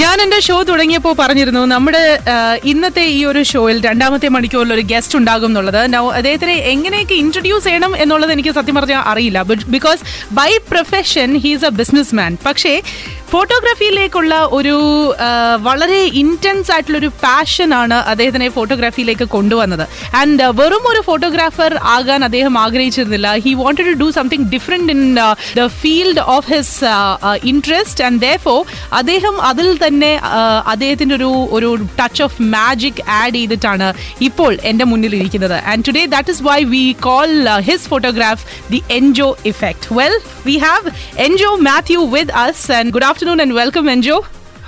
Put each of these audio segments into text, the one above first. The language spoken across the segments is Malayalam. ഞാൻ എന്റെ ഷോ തുടങ്ങിയപ്പോൾ പറഞ്ഞിരുന്നു നമ്മുടെ ഇന്നത്തെ ഈ ഒരു ഷോയിൽ രണ്ടാമത്തെ മണിക്കൂറിൽ ഒരു ഗസ്റ്റ് ഉണ്ടാകും എന്നുള്ളത്. അദ്ദേഹത്തിനെ എങ്ങനെയൊക്കെ ഇൻട്രൊഡ്യൂസ് ചെയ്യണം എന്നുള്ളത് എനിക്ക് സത്യം പറഞ്ഞാൽ അറിയില്ല, because by profession he's a business man. പക്ഷേ ഫോട്ടോഗ്രാഫിയിലേക്കുള്ള ഒരു വളരെ ഇൻറ്റൻസ് ആയിട്ടുള്ളൊരു പാഷനാണ് അദ്ദേഹത്തിനെ ഫോട്ടോഗ്രാഫിയിലേക്ക് കൊണ്ടുവന്നത്. ആൻഡ് വെറും ഒരു ഫോട്ടോഗ്രാഫർ ആകാൻ അദ്ദേഹം ആഗ്രഹിച്ചിരുന്നില്ല. He wanted to do something different in the field of his interest, and therefore അദ്ദേഹം അതിൽ തന്നെ അദ്ദേഹത്തിൻ്റെ ഒരു ടച്ച് ഓഫ് മാജിക് ആഡ് ചെയ്തിട്ടാണ് ഇപ്പോൾ എൻ്റെ മുന്നിലിരിക്കുന്നത്. And today that is why we call his photograph the Enjo effect. Well, we have Enjo Mathew with us, and good afternoon and welcome Enjo.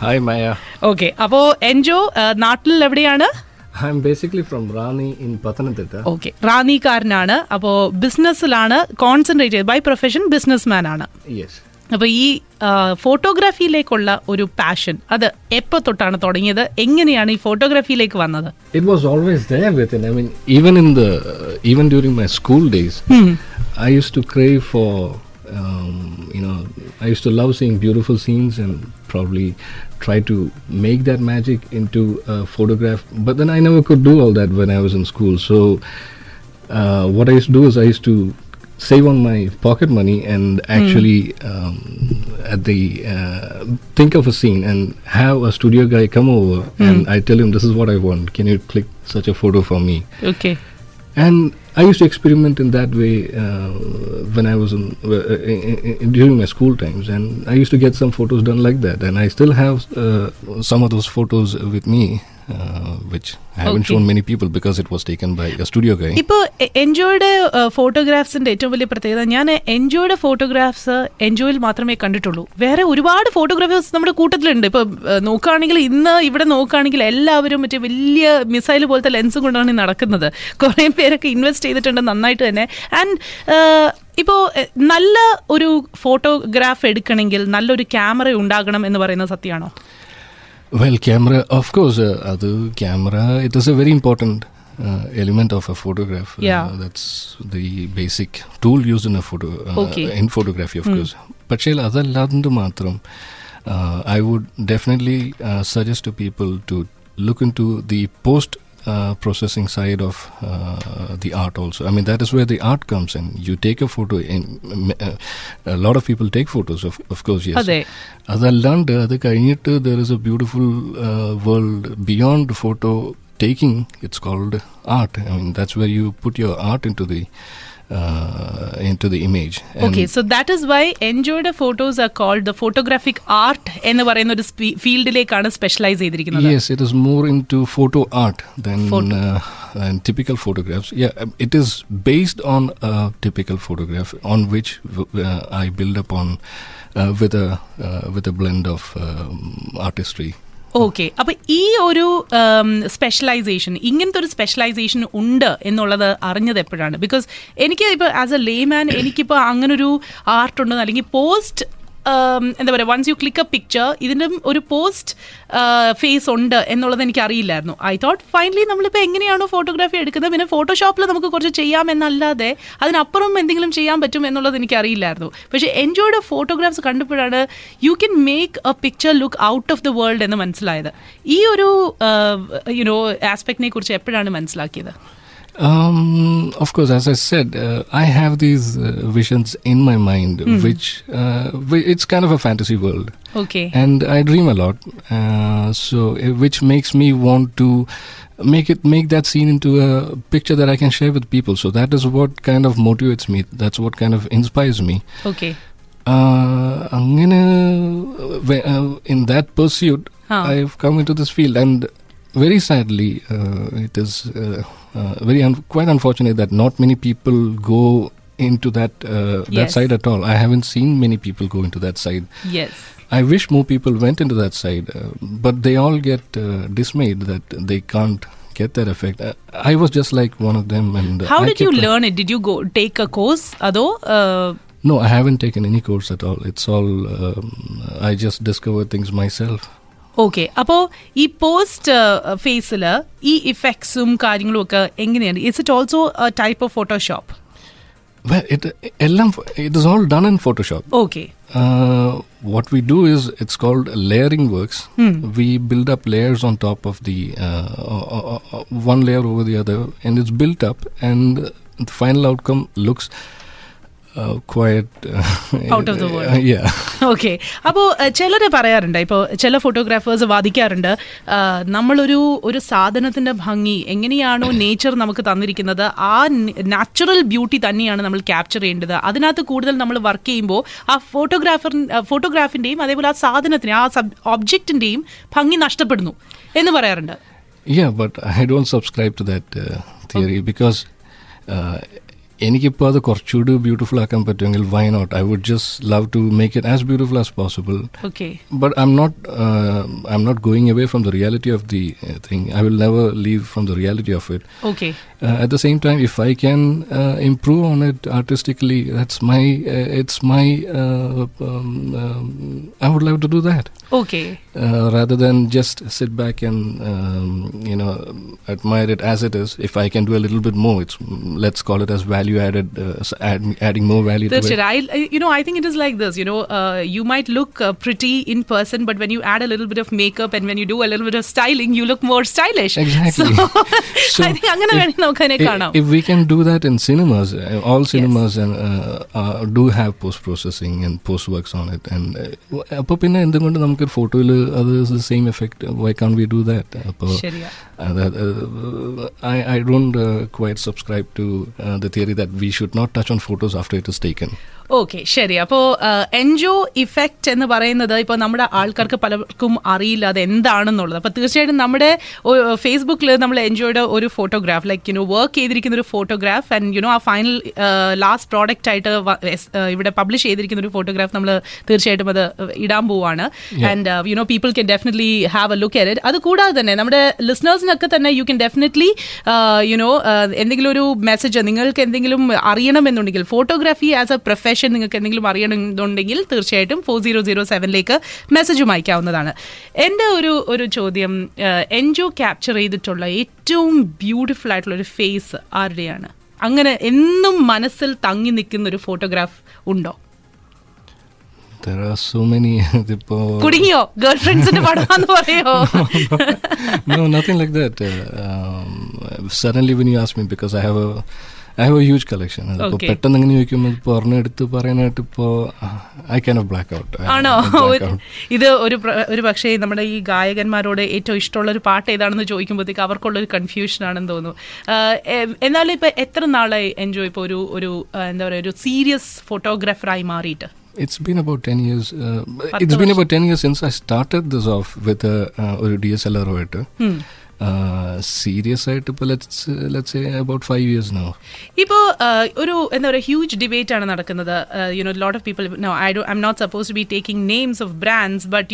Hi Maya. Okay, അപ്പോൾ എൻജോ നാട്ടിൽ എവിടെയാണ്? I'm basically from Rani in Patanathittu. Okay, Rani കാരനാണ്. അപ്പോൾ ബിസിനസ്സിലാണ് കോൺസെൻട്രേറ്റ് ചെയ്ത്, ബൈ പ്രൊഫഷൻ ബിസിനസ് മാൻ ആണ്. യെസ്. അപ്പോൾ ഈ ഫോട്ടോഗ്രാഫിയിലേക്കുള്ള ഒരു പാഷൻ അത് എപ്പോൾ തൊട്ടാണ് തുടങ്ങിയത്? എങ്ങനെയാണ് ഈ ഫോട്ടോഗ്രാഫിയിലേക്ക് വന്നത്? It was always there within. I mean even during my school days I used to crave for I used to love seeing beautiful scenes and probably try to make that magic into a photograph, but then I never could do all that when I was in school. So what I used to do is I used to save on my pocket money and actually at the think of a scene and have a studio guy come over and I tell him, this is what I want, can you click such a photo for me? Okay. And I used to experiment in that way when I was during my school times, and I used to get some photos done like that, and I still have some of those photos with me, which I haven't shown many people because it was taken by a studio guy. Ipo enjoyed photographs inde ettom veliya prathekada njan enjoyed photographs enjoy il mathrame kandittullu. Vere orupaadu photographers nammade koottathil undu. Ipo nokkaanengil inna ivide nokkaanengil ellavarum mette veliya missile polte lens kondana nadakkunnathu. Kore perokke invest ചെയ്തിട്ടുണ്ട് നന്നായിട്ട് തന്നെ. ആൻഡ് ഇപ്പോൾ നല്ല ഒരു ഫോട്ടോഗ്രാഫ് എടുക്കണമെങ്കിൽ നല്ലൊരു ക്യാമറ ഉണ്ടാകണം എന്ന് പറയുന്നത് സത്യമാണോ? വെൽ, ക്യാമറ ഓഫ് കോഴ്സ്, അത് camera it is a very important element of a photograph. Yeah. That's the basic tool used in a photo in photography, of course. But shall adalladundu matram I would definitely suggest to people to look into the post processing side of the art also. I mean, that is where the art comes in. You take a photo in a lot of people take photos of course, yes. Adallante adu kaiyittu there is a beautiful world beyond photo taking. It's called art. I mean, that's where you put your art into the image. And okay, so that is why enjoyed photos are called the photographic art ennu parayna oru field lekana specialize cheyidirikkunnathu. Yes, it is more into photo art than and typical photographs. Yeah, it is based on a typical photograph on which I build upon with a blend of artistry. Okay, അപ്പോൾ ഈ ഒരു സ്പെഷ്യലൈസേഷൻ, ഇങ്ങനത്തെ ഒരു സ്പെഷ്യലൈസേഷൻ ഉണ്ട് എന്നുള്ളത് അറിഞ്ഞത് എപ്പോഴാണ്? ബിക്കോസ് എനിക്ക് ഇപ്പോൾ ആസ് എ ലേമാൻ എനിക്കിപ്പോൾ അങ്ങനൊരു ആർട്ടുണ്ടെന്ന്, അല്ലെങ്കിൽ പോസ്റ്റ് എന്താ പറയുക, once you click a picture ഇതിൻ്റെ ഒരു പോസ്റ്റ് ഫേസ് ഉണ്ട് എന്നുള്ളത് എനിക്ക് അറിയില്ലായിരുന്നു. ഐ തോട്ട് ഫൈനലി നമ്മളിപ്പോൾ എങ്ങനെയാണോ ഫോട്ടോഗ്രാഫി എടുക്കുന്നത്, പിന്നെ ഫോട്ടോഷോപ്പിൽ നമുക്ക് കുറച്ച് ചെയ്യാമെന്നല്ലാതെ അതിനപ്പുറം എന്തെങ്കിലും ചെയ്യാൻ പറ്റും എന്നുള്ളത് എനിക്ക് അറിയില്ലായിരുന്നു. പക്ഷേ എൻജോയുടെ ഫോട്ടോഗ്രാഫ്സ് കണ്ടപ്പോഴാണ് you can make a picture look out of the world എന്ന് മനസ്സിലായത്. ഈ ഒരു ആസ്പെക്റ്റിനെ കുറിച്ച് എപ്പോഴാണ് മനസ്സിലാക്കിയത്? Of course, as I said, I have these visions in my mind, which it's kind of a fantasy world. Okay. And I dream a lot, so which makes me want to make that scene into a picture that I can share with people. So that is what kind of motivates me. That's what kind of inspires me. Okay. In that pursuit, I've come into this field, and very sadly, it is quite unfortunate that not many people go into that that side at all. I haven't seen many people go into that side. Yes. I wish more people went into that side, but they all get dismayed that they can't get that effect. I was just like one of them. And how did you learn it? Did you go take a course? No, I haven't taken any course at all. It's all I just discover things myself. Okay, അപ്പോൾ ഈ പോസ്റ്റ് ഫേസിൽ ഈ ഇഫക്ട്സും കാര്യങ്ങളും ഒക്കെ എങ്ങനെയാണ്? Is it also type of Photoshop? It is all done in Photoshop. Okay. What we do is, it's called layering works. We build up layers on top of the one layer over the other, and it's built up, and the final outcome looks quite out of the world. Yeah. Okay. അപ്പോൾ ചിലര് പറയാറുണ്ട്, ഇപ്പോൾ ചില ഫോട്ടോഗ്രാഫേഴ്സ് വാദിക്കാറുണ്ട്, നമ്മളൊരു സാധനത്തിൻ്റെ ഭംഗി എങ്ങനെയാണോ നേച്ചർ നമുക്ക് തന്നിരിക്കുന്നത്, ആ നാച്ചുറൽ ബ്യൂട്ടി തന്നെയാണ് നമ്മൾ ക്യാപ്ചർ ചെയ്യേണ്ടത്. അതിനകത്ത് കൂടുതൽ നമ്മൾ വർക്ക് ചെയ്യുമ്പോൾ ആ ഫോട്ടോഗ്രാഫിൻ്റെയും അതേപോലെ ആ സാധനത്തിന്, ആ ഒബ്ജക്റ്റിൻ്റെയും ഭംഗി നഷ്ടപ്പെടുന്നു എന്ന് പറയാറുണ്ട്. Yeah, but I don't subscribe to that theory because എനിക്കിപ്പോൾ അത് കുറച്ചുകൂടി ബ്യൂട്ടിഫുൾ ആക്കാൻ പറ്റുമെങ്കിൽ why not, I would just love to make it as beautiful as possible. Okay, but I'm not going away from the reality of the thing. I will never leave from the reality of it. Okay, at the same time if I can improve on it artistically, that's my I would love to do that. Okay, rather than just sit back and admire it as it is. If I can do a little bit more, it's, let's call it as value. adding more value. That's to it. I think it is like this, you might look pretty in person, but when you add a little bit of makeup and when you do a little bit of styling, you look more stylish. Exactly. So I think angana venna nokkane kaanam. If we can do that in cinemas, all cinemas, yes. And do have post processing and post works on it, and appo pinna endukonde namukku photo il adu the same effect, why can't we do that? Seriya. I don't quite subscribe to the theory that we should not touch on photos after it is taken. Okay, ശരി. അപ്പോൾ എൻജോ ഇഫക്റ്റ് എന്ന് പറയുന്നത് ഇപ്പോൾ നമ്മുടെ ആൾക്കാർക്ക് പലർക്കും അറിയില്ല അത് എന്താണെന്നുള്ളത്. അപ്പോൾ തീർച്ചയായിട്ടും നമ്മുടെ ഫേസ്ബുക്കിൽ നമ്മൾ എൻജോയുടെ ഒരു ഫോട്ടോഗ്രാഫ്, ലൈക്ക് വർക്ക് ചെയ്തിരിക്കുന്ന ഒരു ഫോട്ടോഗ്രാഫ് ആൻഡ് ആ ഫൈനൽ ലാസ്റ്റ് പ്രോഡക്റ്റ് ആയിട്ട് ഇവിടെ പബ്ലിഷ് ചെയ്തിരിക്കുന്ന ഒരു ഫോട്ടോഗ്രാഫ് നമ്മൾ തീർച്ചയായിട്ടും അത് ഇടാൻ പോവാണ്. And people can definitely have a look at it. അത് കൂടാതെ തന്നെ നമ്മുടെ ലിസണേഴ്സിനൊക്കെ തന്നെ യു ക്യാൻ ഡെഫിനറ്റ്ലി എന്തെങ്കിലും ഒരു മെസ്സേജ് നിങ്ങൾക്ക് എന്തെങ്കിലും അറിയണമെന്നുണ്ടെങ്കിൽ, ഫോട്ടോഗ്രാഫി ആസ് എ പ്രൊഫഷൻ നിങ്ങൾക്ക് എന്തെങ്കിലും അറിയണമെന്നുണ്ടെങ്കിൽ തീർച്ചയായിട്ടും 4007ലേക്ക് മെസ്സേജും അയക്കാവുന്നതാണ്. എൻ്റെ ഒരു ചോദ്യം, എൻജോ ക്യാപ്ചർ ചെയ്തിട്ടുള്ള ഏറ്റവും ബ്യൂട്ടിഫുൾ ആയിട്ടുള്ള ഒരു ഫേസ് ആരുടെയാണ്? അങ്ങനെ എന്നും മനസ്സിൽ തങ്ങി നിൽക്കുന്ന ഒരു ഫോട്ടോഗ്രാഫ് ഉണ്ടോ? There are so many. കുടുങ്ങിയോ? ഗേൾഫ്രണ്ട്സിന്റെ പടമാണെന്ന് പറയോ? No, nothing like that. Suddenly when you ask me, because I have a huge collection. അപ്പോൾ പെട്ടെന്ന് അങ്ങനെ ചോദിക്കുമ്പോൾ പറഞ്ഞെടുത്ത് പറയാനായിട്ട് ഇപ്പോൾ I can of black out. ആണോ? ഇത് ഒരു പക്ഷേ നമ്മുടെ ഈ ഗായകന്മാരോട് ഏറ്റവും ഇഷ്ടമുള്ളൊരു പാട്ട് ഏതാണെന്ന് ചോദിക്കുമ്പോഴത്തേക്ക് അവർക്കുള്ളൊരു കൺഫ്യൂഷനാണെന്ന് തോന്നുന്നു. എന്നാലും ഇപ്പോൾ എത്ര നാളായി എൻജോയ് ഇപ്പോൾ ഒരു എന്താ പറയുക, ഒരു സീരിയസ് ഫോട്ടോഗ്രാഫറായി മാറിയിട്ട്? It's been about 10 years. It's been about 10 years since I started this off with a DSLR or it. Serious ആയിട്ട് ഇപ്പോൾ let's say about 5 years now. ഇപ്പോൾ ഒരു എന്താ പറയുക, ഹ്യൂജ് ഡിബേറ്റ് ആണ് നടക്കുന്നത്. Lot of people, no I'm not suppose to be taking names of brands, but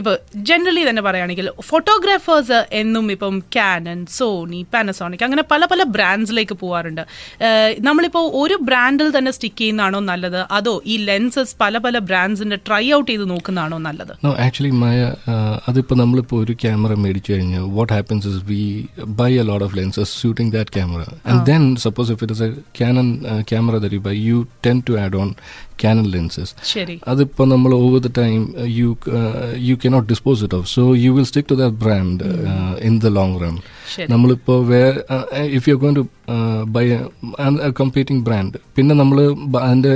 ഇപ്പോൾ ജനറലി തന്നെ പറയുകയാണെങ്കിൽ ഫോട്ടോഗ്രാഫേഴ്സ് എന്നും ഇപ്പം കാനൻ, സോണി, പാനസോണിക് അങ്ങനെ പല പല ബ്രാൻഡ്സിലേക്ക് പോകാറുണ്ട്. നമ്മളിപ്പോൾ ഒരു ബ്രാൻഡിൽ തന്നെ സ്റ്റിക്ക് ചെയ്യുന്നതാണോ നല്ലത്, അതോ ഈ ലെൻസസ് പല പല ബ്രാൻഡ്സിൻ്റെ ട്രൈ ഔട്ട് ചെയ്ത് നോക്കുന്നതാണോ നല്ലത്? നോ, ആക്ച്വലി മായ, അതിപ്പോൾ നമ്മളിപ്പോൾ ഒരു ക്യാമറ മേടിച്ചു കഴിഞ്ഞു, what happens is we buy a lot of lenses shooting that camera, and then suppose if it is a Canon camera that you buy, you tend to add on Canon lenses. Sherry, adippo nammal over the time you cannot dispose it of, so you will stick to that brand in the long run. Nammal ippo where if you are going to buy a competing brand, pinna nammal ande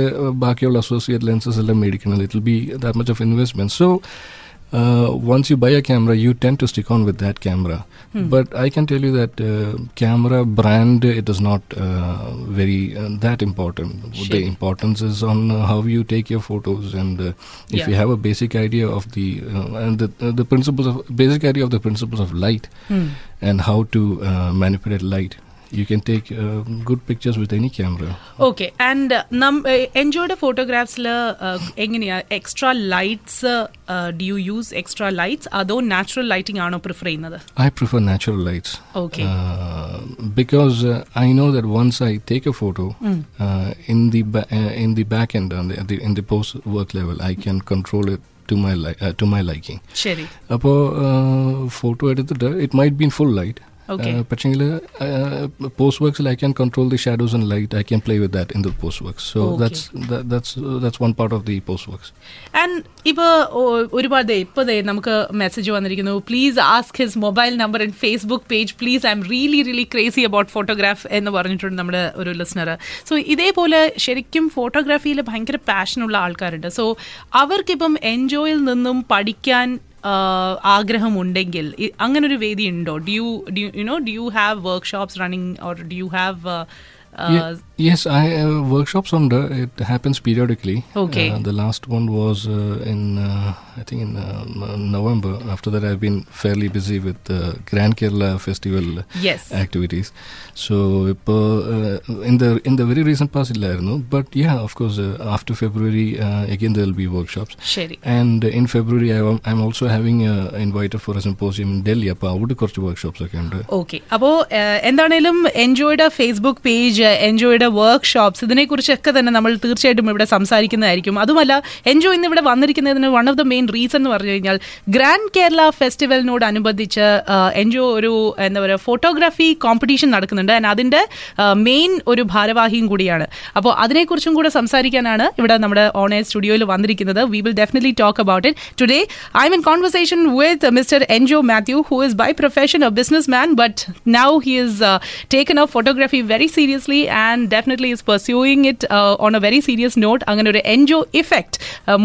baakiyulla associate lenses ella medikanal, it will be that much of investment. So once you buy a camera, you tend to stick on with that camera. But I can tell you that camera brand, it is not very that important. Sure. The importance is on how you take your photos, and if you have a basic idea of the and the principles of basic idea of the principles of light and how to manipulate light, you can take good pictures with any camera. Okay, and enjoyed photographs la engeniya extra lights, do you use extra lights ado natural lighting aano prefer cheynadu? I prefer natural lights. Okay, because I know that once I take a photo in the back end on the in the post work level, I can control it to my liking. Sherry, appo photo edutittu it might be in full light. പക്ഷേങ്കിൽ പോസ്റ്റ് വർക്സിൽ I can control the shadows and light. I can play with that in the post works. So that's one part of the post works. And ഇപ്പോൾ ഒരുപാട് ഇപ്പോൾ നമുക്ക് മെസ്സേജ് വന്നിരിക്കുന്നു, please ask his mobile number and Facebook page please, I'm really really crazy about photograph എന്ന് പറഞ്ഞിട്ടുണ്ട് നമ്മുടെ ഒരു ലിസണർ. സോ ഇതേപോലെ ശരിക്കും ഫോട്ടോഗ്രാഫിയിൽ ഭയങ്കര പാഷനുള്ള ആൾക്കാരുണ്ട്. സോ അവർക്കിപ്പം എൻജോയിൽ നിന്നും പഠിക്കാൻ ആഗ്രഹമുണ്ടെങ്കിൽ അങ്ങനൊരു വേദി ഉണ്ടോ? Do you have workshops running or do you have? Yes, I have workshops on it happens periodically. Okay. The last one was in November. After that I've been fairly busy with the Grand Kerala Festival activities. So in the very recent past illarnu, but yeah, of course after February again there will be workshops. Sure. And in February I'm also having an invite for a symposium in Delhi. Appo avud korchu workshops okke undu. Okay. Appo endanelum enjoyed a Facebook page, enjoyed workshops ഇതിനെക്കുറിച്ചൊക്കെ തന്നെ നമ്മൾ തീർച്ചയായിട്ടും ഇവിടെ സംസാരിക്കുന്നതായിരിക്കും. അതുമല്ല, എൻജോ ഇന്ന് ഇവിടെ വന്നിരിക്കുന്നതിന് one of the main reason എന്ന് പറഞ്ഞു കഴിഞ്ഞാൽ ഗ്രാൻഡ് കേരള ഫെസ്റ്റിവലിനോടനുബന്ധിച്ച് എൻജോ ഒരു എന്താ പറയുക ഫോട്ടോഗ്രാഫി കോമ്പറ്റീഷൻ നടക്കുന്നുണ്ട്. അതിൻ്റെ മെയിൻ ഒരു ഭാരവാഹിയും കൂടിയാണ്. അപ്പോൾ അതിനെക്കുറിച്ചും കൂടെ സംസാരിക്കാനാണ് ഇവിടെ നമ്മുടെ ഓൺലൈൻ സ്റ്റുഡിയോയിൽ വന്നിരിക്കുന്നത്. We will definitely talk about it today. I'm in conversation with mister Enjo Mathew, who is by profession a business man, but now he is taken of photography very seriously and definitely is pursuing it on a very serious note. Angane oru Enjo effect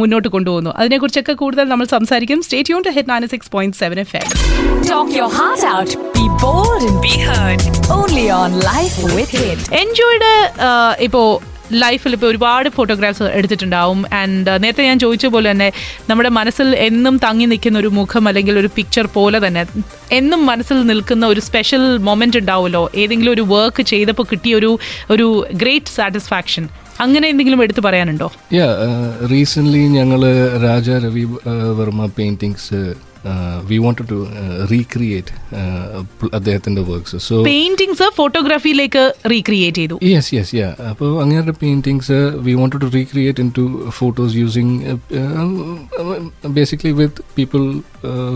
munnotu konduvunu. Adine kurichokka kooduthal nammal samsarikkum. Stay tuned to Hit 96.7 FM. Talk your heart out. Be bold and be heard. Only on Life with Hit. Enjo ide ipo ലൈഫിൽ ഇപ്പോൾ ഒരുപാട് ഫോട്ടോഗ്രാഫ്സ് എടുത്തിട്ടുണ്ടാവും. ആൻഡ് നേരത്തെ ഞാൻ ചോദിച്ച പോലെ തന്നെ നമ്മുടെ മനസ്സിൽ എന്നും തങ്ങി നിൽക്കുന്ന ഒരു മുഖം അല്ലെങ്കിൽ ഒരു പിക്ചർ പോലെ തന്നെ എന്നും മനസ്സിൽ നിൽക്കുന്ന ഒരു സ്പെഷ്യൽ മൊമെൻ്റ് ഉണ്ടാവുമല്ലോ, ഏതെങ്കിലും ഒരു വർക്ക് ചെയ്തപ്പോൾ കിട്ടിയ ഒരു ഗ്രേറ്റ് സാറ്റിസ്ഫാക്ഷൻ. അങ്ങനെ എന്തെങ്കിലും എടുത്തു പറയാനുണ്ടോ? റീസെൻ്റ്ലി ഞങ്ങൾ Raja Ravi Varma paintings we wanted to recreate അദ്ദേഹത്തിന്റെ works. So paintings or photography like recreate edu. Yes, yeah. Appo angana paintings we wanted to recreate into photos using basically with people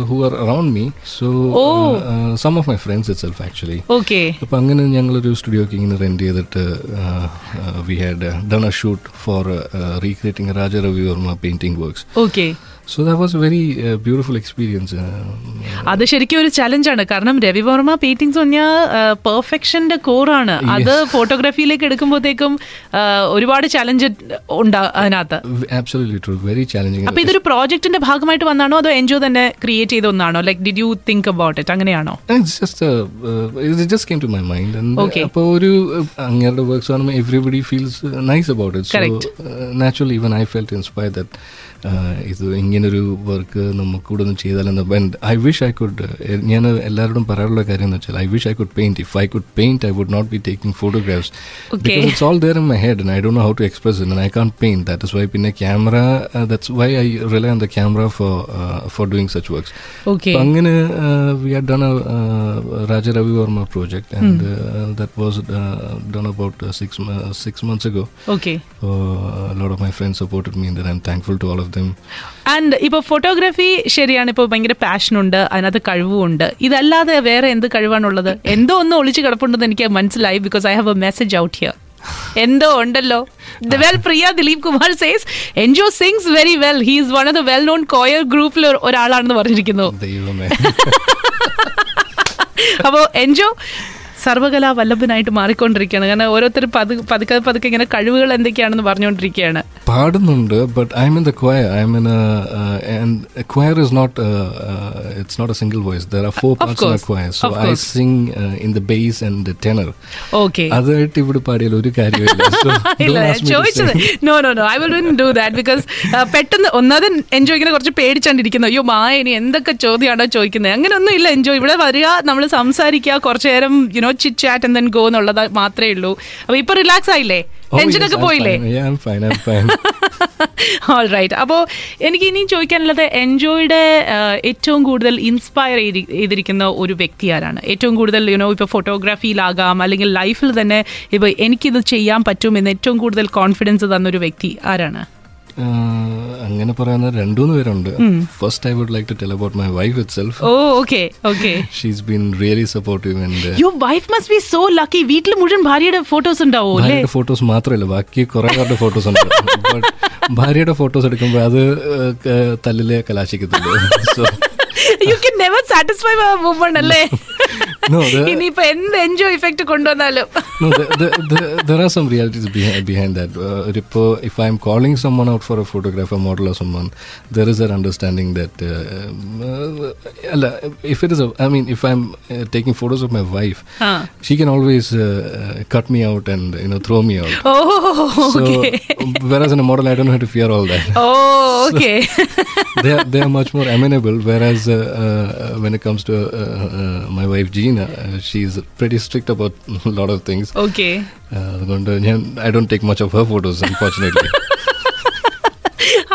who are around me. So some of my friends itself actually. Okay. Appo angana njangal oru studio ki inge rent edittu we had done a shoot for recreating Raja Ravi Varma painting works. Okay. So that was a very beautiful experience. അത് ശരിക്കും ഒരു ചലഞ്ചാണ്. കാരണം രവിവർമ്മ പെയിന്റിങ്സ് പറഞ്ഞാൽ പെർഫെക്ഷന്റെ കോറാണ്. അത് ഫോട്ടോഗ്രാഫിയിലേക്ക് എടുക്കുമ്പോഴത്തേക്കും ഒരുപാട് ചലഞ്ച് ഉണ്ട് അതിനകത്ത്. Absolutely true, very challenging. അപ്പോൾ ഇതൊരു പ്രോജക്റ്റിന്റെ ഭാഗമായിട്ട് വന്നാണോ അതോ എൻജോ തന്നെ ക്രിയേറ്റ് ചെയ്ത ഒന്നാണോ? Like did you think about it? അങ്ങനെയാണോ? It just came to my mind. അപ്പോൾ ഒരു അങ്ങേരുടെ വർക്ക്സ് കാണുമ്പോൾ everybody feels nice about it. Correct. So naturally even I felt inspired that ഇത് ഇങ്ങനൊരു വർക്ക് നമുക്ക് കൂടെ ഒന്ന് ചെയ്താലെന്ന്. And I wish I could, ഞാൻ എല്ലാവരോടും പറയാനുള്ള കാര്യം എന്ന് വെച്ചാൽ I wish I could paint. If I could paint I would not be taking photographs because it's all there in my head and I don't know how to express it and I can't paint. That is why പിന്നെ camera, that's why I rely on the camera for doing such works. അങ്ങനെ we had done a Raja Ravi Varma project and that was done about six months ago. Okay. A lot of my friends supported me in that. I'm thankful to all of them. And ഇപ്പോൾ ഫോട്ടോഗ്രാഫി ശരിയാണ്, ഇപ്പോൾ ഭയങ്കര പാഷനുണ്ട്, അതിനകത്ത് കഴിവുമുണ്ട്. ഇതല്ലാതെ വേറെ എന്ത് കഴിവാണുള്ളത്? എന്തോ ഒന്ന് ഒളിച്ച് കിടപ്പുണ്ടെന്ന് എനിക്ക് മനസ്സിലായി. Because I have a message out here. എന്തോ ഉണ്ടല്ലോ. Well, Priya Dilip Kumar says Enjo sings very well. He is one of the well-known choir group ഒരാളാണെന്ന് പറഞ്ഞിരിക്കുന്നു. അപ്പോൾ എൻജോ സർവകലാ വല്ലഭനായിട്ട് മാറിക്കൊണ്ടിരിക്കുകയാണ്. കാരണം ഓരോരുത്തർ പതുക്കെ പതുക്കെ ഇങ്ങനെ കഴിവുകൾ എന്തൊക്കെയാണെന്ന് പറഞ്ഞുകൊണ്ടിരിക്കുകയാണ്. പാടുന്നുണ്ട്, but I'm in the choir. I'm in a choir. Is not it's not a single voice. There are four parts in a choir. So I sing in the bass and tenor. Okay. അതായിട്ട് ഇവിടെ പാടിയാൽ ഒരു കാര്യമില്ല. ഇല്ല, ചോദിച്ചത്. No I will do that because പെട്ടെന്ന് ഒന്നാമത് എൻജോയ് ഇങ്ങനെ കുറച്ച് പേടിച്ചാണ്ടിരിക്കുന്നു. അയ്യോ മായ ഇനി എന്തൊക്കെ ചോദ്യമാണോ ചോദിക്കുന്നത്. അങ്ങനെയൊന്നും ഇല്ല എൻജോയ്. ഇവിടെ വരിക, നമ്മൾ സംസാരിക്കുക, കുറച്ചു നേരം chit chat and then go എന്നുള്ളത് മാത്രമേ ഉള്ളൂ. അപ്പോൾ ഇപ്പോൾ റിലാക്സ് ആയില്ലേ? ടെൻഷനൊക്കെ പോയില്ലേ? All right. അപ്പോൾ എനിക്ക് ഇനിയും ചോദിക്കാനുള്ളത്, എൻജോയുടെ ഏറ്റവും കൂടുതൽ ഇൻസ്പയർ ചെയ്തിരിക്കുന്ന ഒരു വ്യക്തി ആരാണ്? ഏറ്റവും കൂടുതൽ ഇപ്പോൾ ഫോട്ടോഗ്രാഫിയിലാകാം അല്ലെങ്കിൽ ലൈഫിൽ തന്നെ ഇപ്പോൾ എനിക്കിത് ചെയ്യാൻ പറ്റുമെന്ന് ഏറ്റവും കൂടുതൽ കോൺഫിഡൻസ് തന്നൊരു വ്യക്തി ആരാണ്? അങ്ങനെ പറയുന്ന രണ്ടുമൂന്ന് പേരുണ്ട്. First I would like to tell about my wife itself. Oh okay okay. She's been really supportive and your wife must be so lucky. വീട്ടിൽ മുഴുവൻ ഭാര്യയുടെ ഫോട്ടോസ് ഉണ്ടാവോ? ഭാര്യയുടെ ഫോട്ടോസ് മാത്രമല്ല, ബാക്കി കുറേ പേരുടെ ഫോട്ടോസ് ഉണ്ട്. ബട്ട് ഭാര്യയുടെ ഫോട്ടോസ് എടുക്കുമ്പോൾ അത് തല്ലിലെ കലാശിക്കത്തുള്ളൂ. So you can never satisfy a woman alle. No, ini pa end enjo effect kondonalum. No, there are some realities behind that. If I am calling someone out for a photographer, model or someone, there is an understanding that if it is if I am taking photos of my wife, she can always cut me out and throw me out. Oh, okay. So, whereas in a model I don't have to fear all that. Oh, okay. So, they are much more amenable, whereas when it comes to my wife Gina, she's pretty strict about a lot of things. Okay. I don't take much of her photos, unfortunately.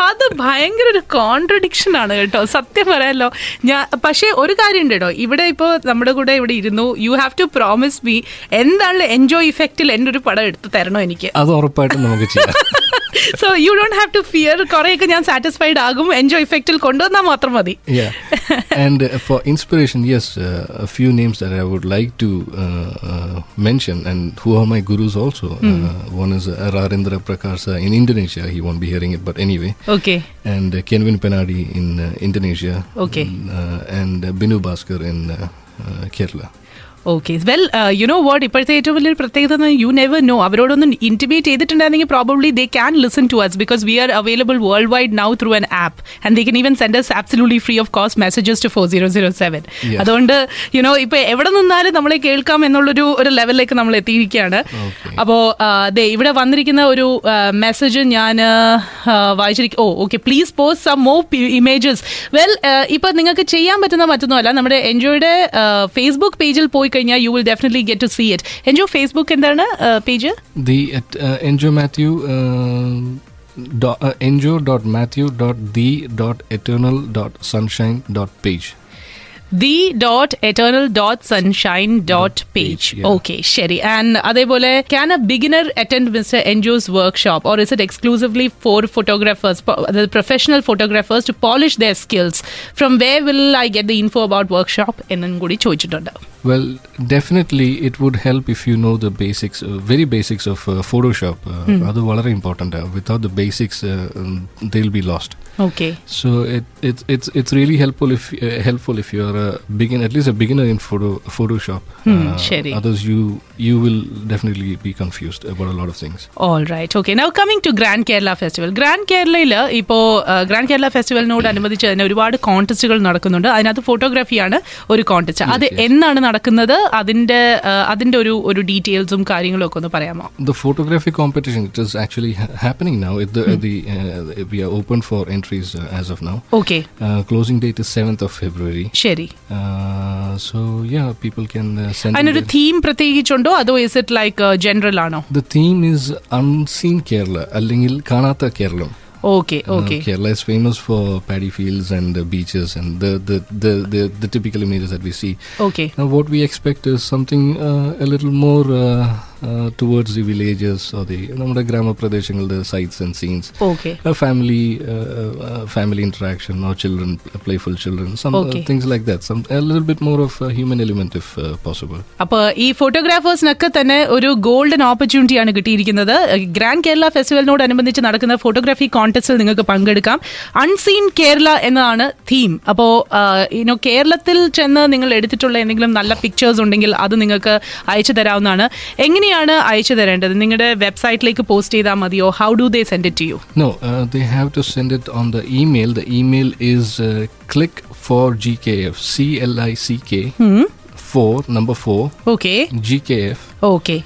അത് ഭയങ്കര ഒരു കോൺട്രഡിക്ഷൻ ആണ് കേട്ടോ, സത്യം പറയാമല്ലോ. ഞാൻ പക്ഷേ ഒരു കാര്യമുണ്ട് കേട്ടോ, ഇവിടെ ഇപ്പോൾ നമ്മുടെ കൂടെ ഇവിടെ ഇരുന്നു, you have to promise me എന്താണ് എൻജോയ് ഇഫക്റ്റിൽ എൻ്റെ ഒരു പടം എടുത്ത് തരണോ എനിക്ക്. അത് ഉറപ്പായിട്ടും നമുക്ക് ചെയ്യാം. So you don't have to fear. Koreyke njan satisfied agum. Enjoy effectil kondonna matram madi. Yeah. And for inspiration, yes, a few names that I would like to mention and who are my gurus also. One is Rarendra Prakasa in Indonesia. He won't be hearing it, but anyway. Okay. And Kenwin Penadi in Indonesia. Okay. And Binu Baskar in Kerala. Okay. Well, you know what? ഇപ്പോഴത്തെ ഏറ്റവും വലിയൊരു പ്രത്യേകത, യു നെവർ നോ, അവരോടൊന്നും ഇൻറ്റിമേറ്റ് ചെയ്തിട്ടുണ്ടായിരുന്നെങ്കിൽ probably they can listen to us because we are available world wide now through an app and they can even send us absolutely free of cost messages to 4007. അതുകൊണ്ട് യുനോ ഇപ്പോൾ എവിടെ നിന്നാലും നമ്മളെ കേൾക്കാം എന്നുള്ളൊരു ഒരു ലെവലിലേക്ക് നമ്മൾ എത്തിയിരിക്കുകയാണ്. അപ്പോൾ ദേ ഇവിടെ വന്നിരിക്കുന്ന ഒരു മെസ്സേജ് ഞാൻ വായിച്ചിരിക്കും. Oh okay, please post some more images. Well, ഇപ്പോൾ നിങ്ങൾക്ക് ചെയ്യാൻ പറ്റുന്ന മറ്റൊന്നുമല്ല, നമ്മുടെ എൻജോയുടെ ഫേസ്ബുക്ക് പേജിൽ പോയി കഴിഞ്ഞാൽ you will definitely get to see it. Enjo Facebook എന്താണ് page? The Enjo Mathew enjo.mathew.the.eternal.sunshine.page. the.eternal.sunshine.page. Yeah. Okay, Sherry. And adebole, can a beginner attend Mr. Enjo's workshop, or is it exclusively for photographers, the professional photographers, to polish their skills? From where will I get the info about workshop? Ennan gudi choichittundu. Well, definitely it would help if you know the basics, very basics of Photoshop. Adu valare important. Without the basics they'll be lost. Okay. So it's really helpful if you are at least a beginner in Photoshop. Others you will definitely be confused about a lot of things. All right. Okay. Now coming to Grand Kerala Festival. Grand Kerala il ipo Grand Kerala Festival node anubandhichu thana oru contest kal nadakkunnundu. Adanathu photography aanu oru contest. Adu ennana നടക്കുന്നത്, അതിന്റെ ഒരു ഡീറ്റെയിൽസും കാര്യങ്ങളും ഒക്കെ ഒന്ന് പറയാമോ? The photography competition it is actually happening now. We are open for entries as of now. Okay. Closing date is 7th of February. ശരി. So yeah, people can send. അതിനൊരു തീം പ്രത്യേകിച്ചുണ്ടോ, അതോ ഇസ് ഇറ്റ് ലൈക്ക് ജനറൽ ആണോ? The theme is unseen Kerala, അല്ലെങ്കിൽ കാണാത്ത Keralam. Okay, okay. Kerala is famous for paddy fields and beaches and the typical images that we see. Okay. Now what we expect is something a little more towards the villages or the നമ്മുടെ ഗ്രാമ പ്രദേശങ്ങളുടെ sights and scenes. Okay. A family interaction or children, playful children, some things like that. Some a little bit more of a human element if possible. അപ്പോൾ ഈ ഫോട്ടോഗ്രാഫേഴ്സിനൊക്കെ തന്നെ ഒരു ഗോൾഡൻ ഓപ്പർച്യൂണിറ്റിയാണ് കിട്ടിയിരിക്കുന്നത്. ഗ്രാൻഡ് കേരള ഫെസ്റ്റിവലിനോട് അനുബന്ധിച്ച് നടക്കുന്ന ഫോട്ടോഗ്രാഫി കോൺടെസ്റ്റിൽ നിങ്ങൾക്ക് പങ്കെടുക്കാം. അൺസീൻ കേരള എന്നതാണ് തീം. അപ്പോൾ കേരളത്തിൽ ചെന്ന് നിങ്ങൾ എടുത്തിട്ടുള്ള എന്തെങ്കിലും നല്ല പിക്ചേഴ്സ് ഉണ്ടെങ്കിൽ അത് നിങ്ങൾക്ക് അയച്ചു തരാവുന്നതാണ്. എങ്ങനെയാണ് അയച്ചു തരേണ്ടത്? നിങ്ങളുടെ വെബ്സൈറ്റിലേക്ക് പോസ്റ്റ് ചെയ്താൽ മതിയോ? How do they send it to you? No, they have to send it on the email. The email is click for GKF CLICK4 okay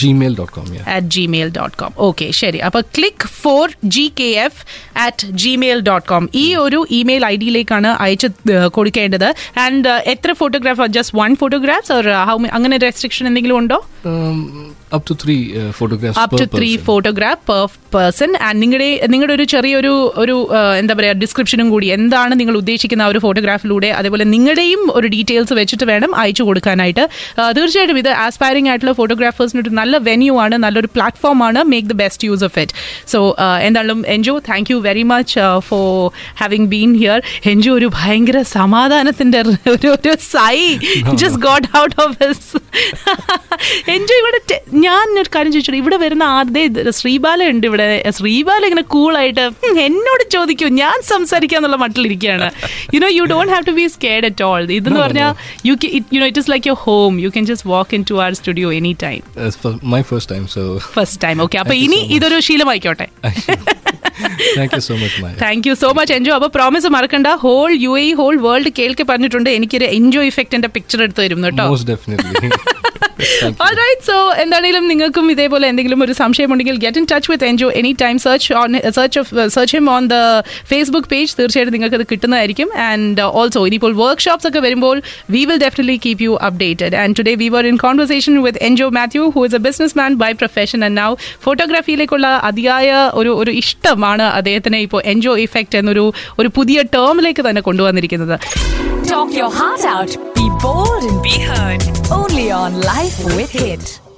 gmail.com. yeah, at gmail.com. okay, ശരി. അപ്പോൾ click4gkf@gmail.com ഈ ഒരു ഇമെയിൽ ഐ ഡിയിലേക്കാണ് അയച്ചു കൊടുക്കേണ്ടത്. ആൻഡ് എത്ര photograph? Just one photographs or how? അങ്ങനെ റെസ്ട്രിക്ഷൻ എന്തെങ്കിലും ഉണ്ടോ? up to 3 photographs up to 3 photograph per person. And നിങ്ങളുടെ ഒരു ചെറിയൊരു ഒരു എന്താ പറയുക ഡിസ്ക്രിപ്ഷനും കൂടി, എന്താണ് നിങ്ങൾ ഉദ്ദേശിക്കുന്ന ആ ഒരു ഫോട്ടോഗ്രാഫിലൂടെ അതേപോലെ നിങ്ങളുടെയും ഒരു ഡീറ്റെയിൽസ് വെച്ചിട്ട് വേണം അയച്ചു കൊടുക്കാനായിട്ട്. തീർച്ചയായിട്ടും ഇത് ആസ്പയറിംഗ് ആയിട്ടുള്ള ഫോട്ടോഗ്രാഫേഴ്സിനൊരു നല്ല വെന്യൂ ആണ്, നല്ലൊരു പ്ലാറ്റ്ഫോം ആണ്. Make the best use of it. So എന്തായാലും Enjo, thank you very much for having been here. Enjo ഒരു ഭയങ്കര സമാധാനത്തിൻ്റെ ഒരു sigh just got out of his. Enjo ഇവിടെ ഞാൻ ഒരു കാര്യം ചോദിച്ചു, ഇവിടെ വരുന്ന ആദ്യം ശ്രീബാല ഉണ്ട് ഇവിടെ. ശ്രീബാല ഇങ്ങനെ കൂളായിട്ട് എന്നോട് ചോദിക്കും, ഞാൻ സംസാരിക്കാന്നുള്ള മട്ടിലിരിക്കുകയാണ്. You know you don't have to be scared at all. ഇതെന്ന് പറഞ്ഞാൽ you know it is like your home. You can just walk in to our studio any time. My first time, so first time. Okay, അപ്പോൾ ഇനി ഇതൊരു ശീലമായിക്കോട്ടെ. Thank you so much, Enjo. അപ്പോൾ പ്രോമിസ് മറക്കണ്ട. ഹോൾ UAE, ഹോൾ വേൾഡ് കേൾക്കെ പറഞ്ഞിട്ടുണ്ട് എനിക്കൊരു എൻജോ ഇഫക്റ്റിന്റെ പിക്ചർ എടുത്തു തരും കേട്ടോ. All right, so എന്താണെങ്കിലും നിങ്ങൾക്കും ഇതേപോലെ എന്തെങ്കിലും ഒരു സംശയമുണ്ടെങ്കിൽ get in touch with Enjo anytime. Search him on the Facebook page. തീർച്ചയായിട്ടും നിങ്ങൾക്ക് അത് കിട്ടുന്നതായിരിക്കും. And also ഇനിയിപ്പോൾ workshops ഒക്കെ വരുമ്പോൾ we will definitely keep you updated. And today we were in conversation with Enjo Mathew, who is a businessman by profession and now ഫോട്ടോഗ്രാഫിയിലേക്കുള്ള അതിയായ ഒരു ഇഷ്ടമാണ് അദ്ദേഹത്തിന് ഇപ്പോൾ എൻജോ ഇഫക്റ്റ് എന്നൊരു പുതിയ ടേമിലേക്ക് തന്നെ കൊണ്ടുവന്നിരിക്കുന്നത്. Talk your heart out. Be bold and be heard. Only on Life with Hit.